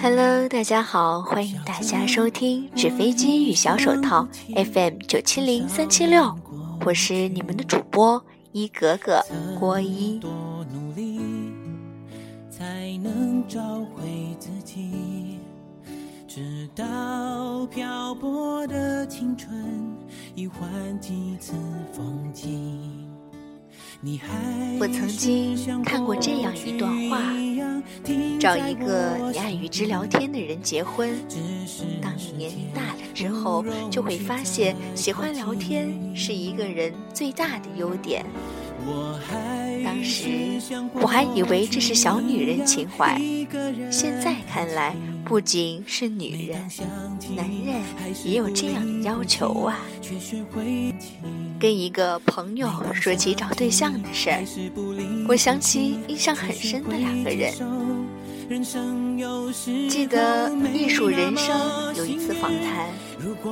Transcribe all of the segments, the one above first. Hello， 大家好，欢迎大家收听《纸飞机与小手套》FM970376，我是你们的主播一格格郭一。直到漂泊的青春已换几次风景。我曾经看过这样一段话：找一个你爱与之聊天的人结婚，当你年龄大了之后，就会发现喜欢聊天是一个人最大的优点。当时我还以为这是小女人情怀，现在看来不仅是女人，男人也有这样的要求啊。跟一个朋友说起找对象的事儿，我想起印象很深的两个人。记得《艺术人生》有一次访谈，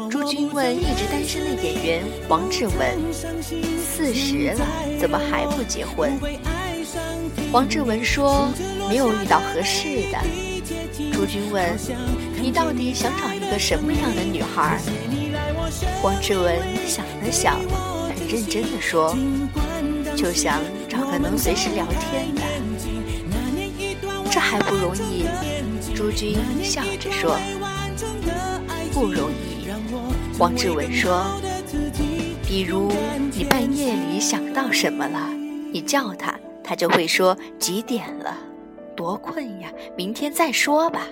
朱军问一直单身的演员王志文，40了怎么还不结婚？王志文说没有遇到合适的。朱军问你到底想找一个什么样的女孩？王志文想了想，很认真地说，就想找个能随时聊天的。这还不容易？朱军笑着说，不容易。王志文说，比如你半夜里想到什么了，你叫他，他就会说几点了，多困呀，明天再说吧。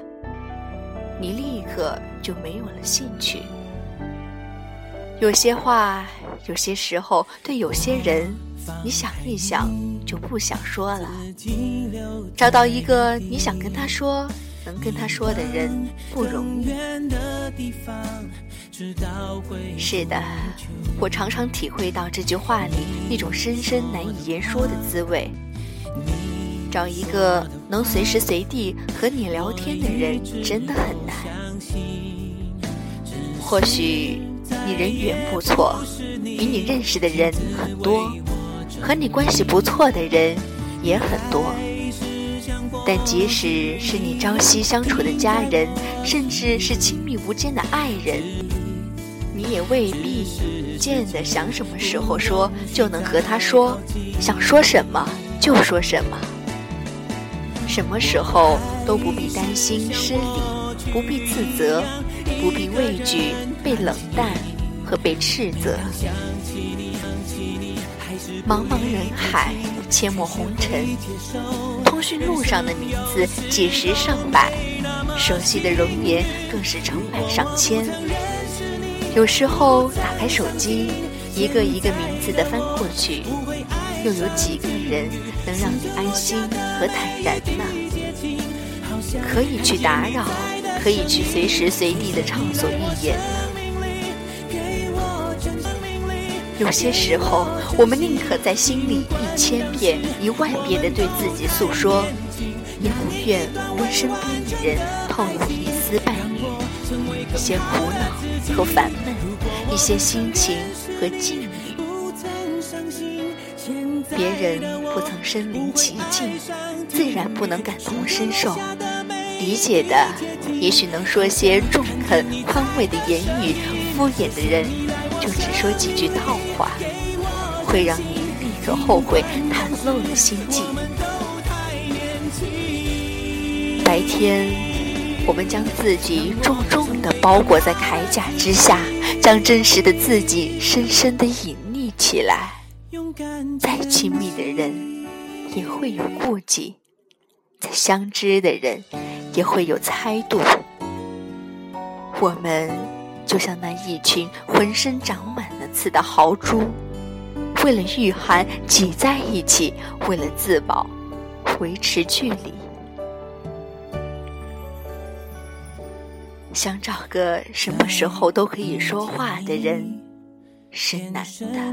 你立刻就没有了兴趣。有些话，有些时候，对有些人，你想一想就不想说了。找到一个你想跟他说，能跟他说的人不容易。是的，我常常体会到这句话里那种深深难以言说的滋味。找一个能随时随地和你聊天的人真的很难。或许你人缘不错，与你认识的人很多，和你关系不错的人也很多，但即使是你朝夕相处的家人，甚至是亲密无间的爱人，你也未必见得想什么时候说就能和他说，想说什么就说什么，什么时候都不必担心失礼，不必自责，不必畏惧被冷淡和被斥责。茫茫人海，阡陌红尘，通讯录上的名字几十上百，熟悉的容颜更是成百上千。有时候打开手机，一个一个名字的翻过去，又有几个人能让你安心和坦然呢？可以去打扰，可以去随时随地的畅所欲言。有些时候，我们宁可在心里1000遍、10000遍的对自己诉说，也不愿问身边的人透露一丝半语，一些苦恼和烦闷，一些心情和境遇。别人不曾身临其境，自然不能感同身受。理解的也许能说些中肯宽慰的言语，敷衍的人就只说几句套话，会让你立刻后悔袒露了心迹。白天我们将自己重重地包裹在铠甲之下，将真实的自己深深地隐匿起来，再亲密的人也会有顾忌，再相知的人也会有猜度。我们就像那一群浑身长满了刺的豪猪，为了御寒挤在一起，为了自保维持距离。想找个什么时候都可以说话的人是难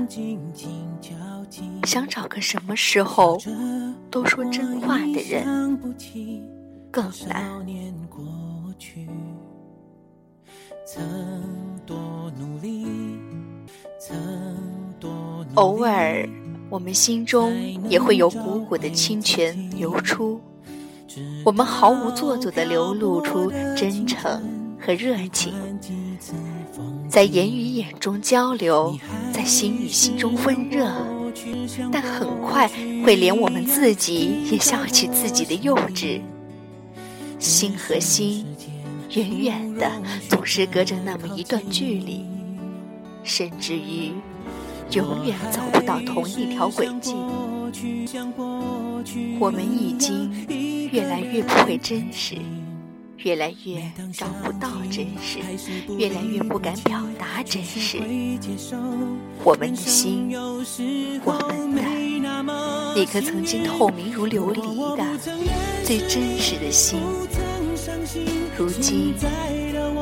的，想找个什么时候都说真话的人更难。偶尔我们心中也会有汩汩的清泉流出，我们毫无做作地流露出真诚和热情，在言语眼中交流，在心与心中温热，但很快会连我们自己也笑起自己的幼稚。心和心远远的，总是隔着那么一段距离，甚至于永远走不到同一条轨迹。我们已经越来越不会真实，越来越找不到真实，越来越不敢表达真实。我们的心，我们的那颗曾经透明如琉璃的最真实的心，如今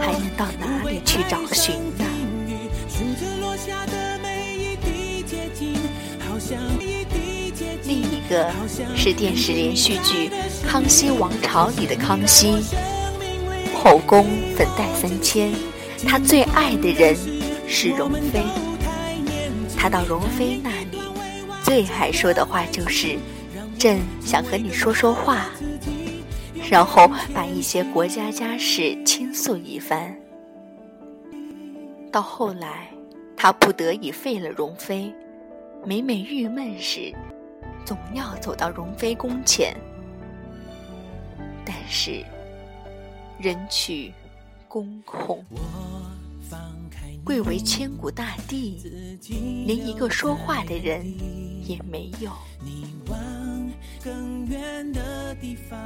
还能到哪里去找寻呢？另一个是电视连续剧《康熙王朝》里的康熙，后宫粉黛3000，他最爱的人是容妃。他到容妃那里最爱说的话就是“朕想和你说说话”，然后把一些国家家事倾诉一番。到后来，他不得已废了容妃，每每郁闷时，总要走到容妃宫前。但是人去宫空，贵为千古大帝，连一个说话的人也没有。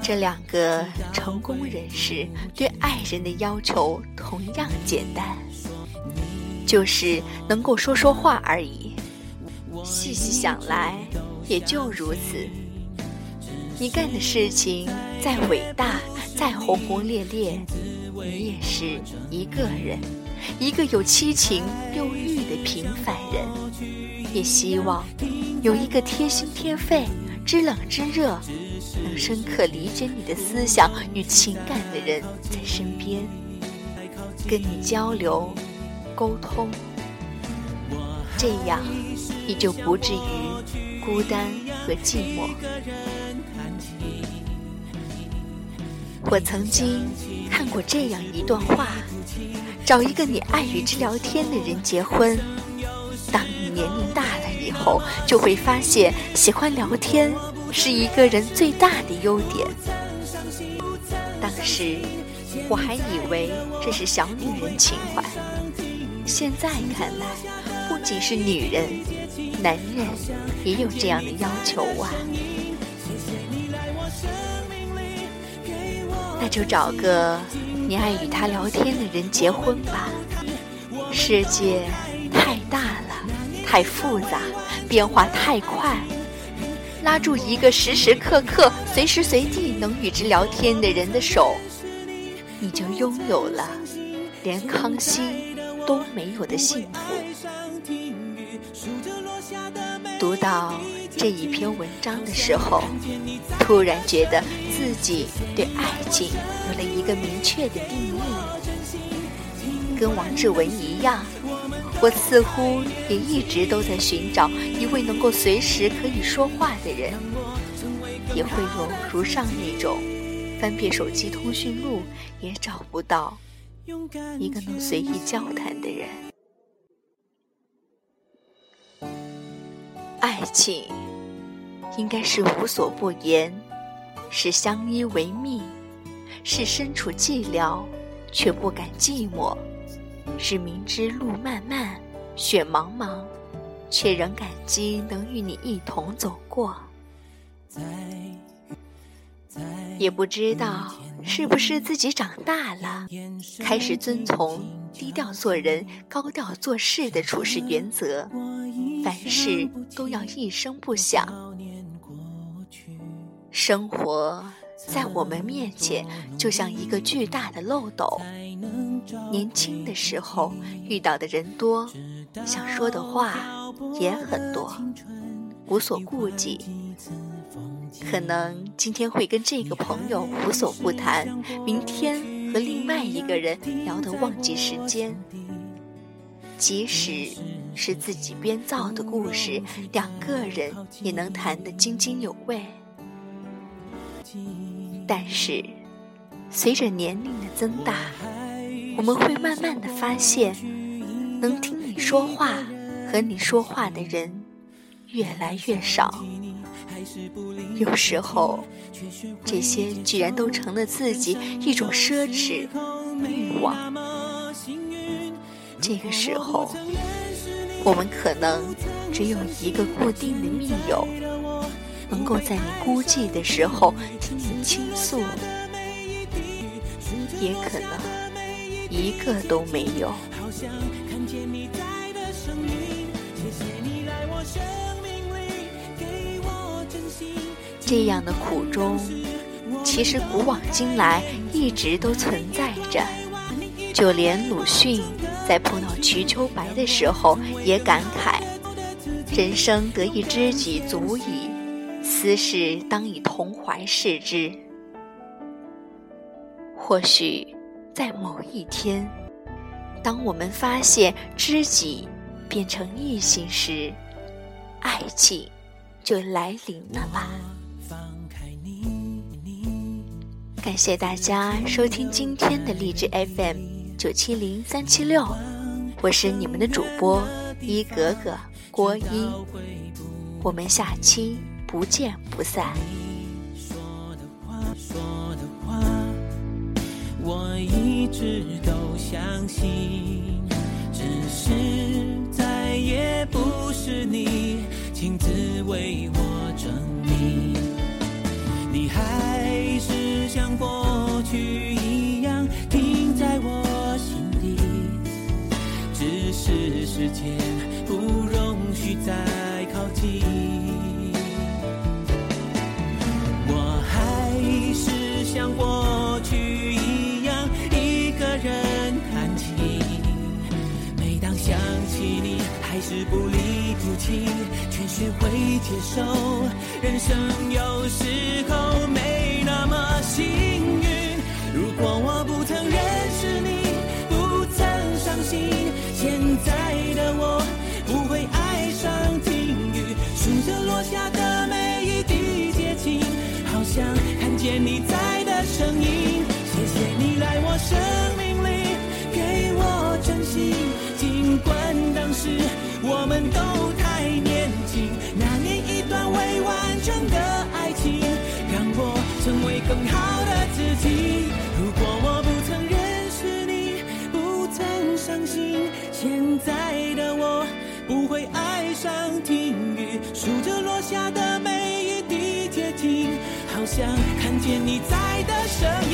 这两个成功人士对爱人的要求同样简单，就是能够说说话而已。细细想来，也就如此。你干的事情再伟大，再轰轰烈烈，你也是一个人，一个有七情六欲的平凡人，也希望有一个贴心贴肺、知冷知热、能深刻理解你的思想与情感的人在身边，跟你交流沟通，这样你就不至于孤单和寂寞。我曾经看过这样一段话：找一个你爱与之聊天的人结婚，当你年龄大了以后，就会发现喜欢聊天是一个人最大的优点。当时我还以为这是小女人情怀，现在看来，不仅是女人，男人也有这样的要求啊。那就找个你爱与他聊天的人结婚吧。世界太大了，太复杂，变化太快，拉住一个时时刻刻随时随地能与之聊天的人的手，你就拥有了连康熙都没有的幸福。读到这一篇文章的时候，突然觉得自己对爱情有了一个明确的定义。跟王志文一样，我似乎也一直都在寻找一位能够随时可以说话的人，也会有如上那种翻遍手机通讯录也找不到一个能随意交谈的人。爱情应该是无所不言，是相依为命，是身处寂寥却不敢寂寞，是明知路漫漫雪茫茫却仍感激能与你一同走过。也不知道是不是自己长大了，开始遵从低调做人高调做事的处事原则，凡事都要一声不响。生活在我们面前就像一个巨大的漏斗，年轻的时候遇到的人多，想说的话也很多，无所顾忌，可能今天会跟这个朋友无所不谈，明天和另外一个人聊得忘记时间。即使是自己编造的故事，两个人也能谈得津津有味。但是随着年龄的增大，我们会慢慢的发现，能听你说话和你说话的人越来越少。有时候这些居然都成了自己一种奢侈欲望。这个时候我们可能只有一个固定的密友，能够在你孤寂的时候听你倾诉，也可能一个都没有。这样的苦衷其实古往今来一直都存在着，就连鲁迅在碰到瞿秋白的时候也感慨，人生得一知己足矣，斯事当以同怀视之。或许在某一天，当我们发现知己变成异性时，爱情就来临了吧。感谢大家收听今天的励志 FM 970-376，我是你们的主播一格格郭一，我们下期不见不散。你说的话我一直都相信，只是再也不是你亲自为我证明，你还是像过去一样停在我心底，只是时间不容许再靠近。我还是像过去一样一个人弹琴，每当想起你还是不离不弃，全学会接受人生有时候没那么幸运。如果我不曾认识你，不曾伤心，现在的我不会爱上听雨，顺着落下的每一滴结晶，好想看见你在的身影。谢谢你来我生命里给我真心，尽管当时我们都太年轻，那年一段未完成的爱情，让我成为更好的自己。如果我不曾认识你，不曾伤心，现在的我不会爱上听雨，数着落下的每一滴结晶，好想看见你在的身影。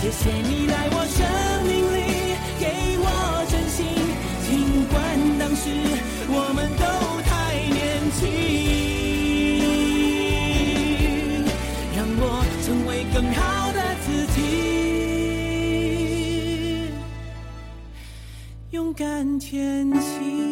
谢谢你来我生命里给我真心，尽管当时我们都太年轻，让我成为更好的自己，勇敢前行。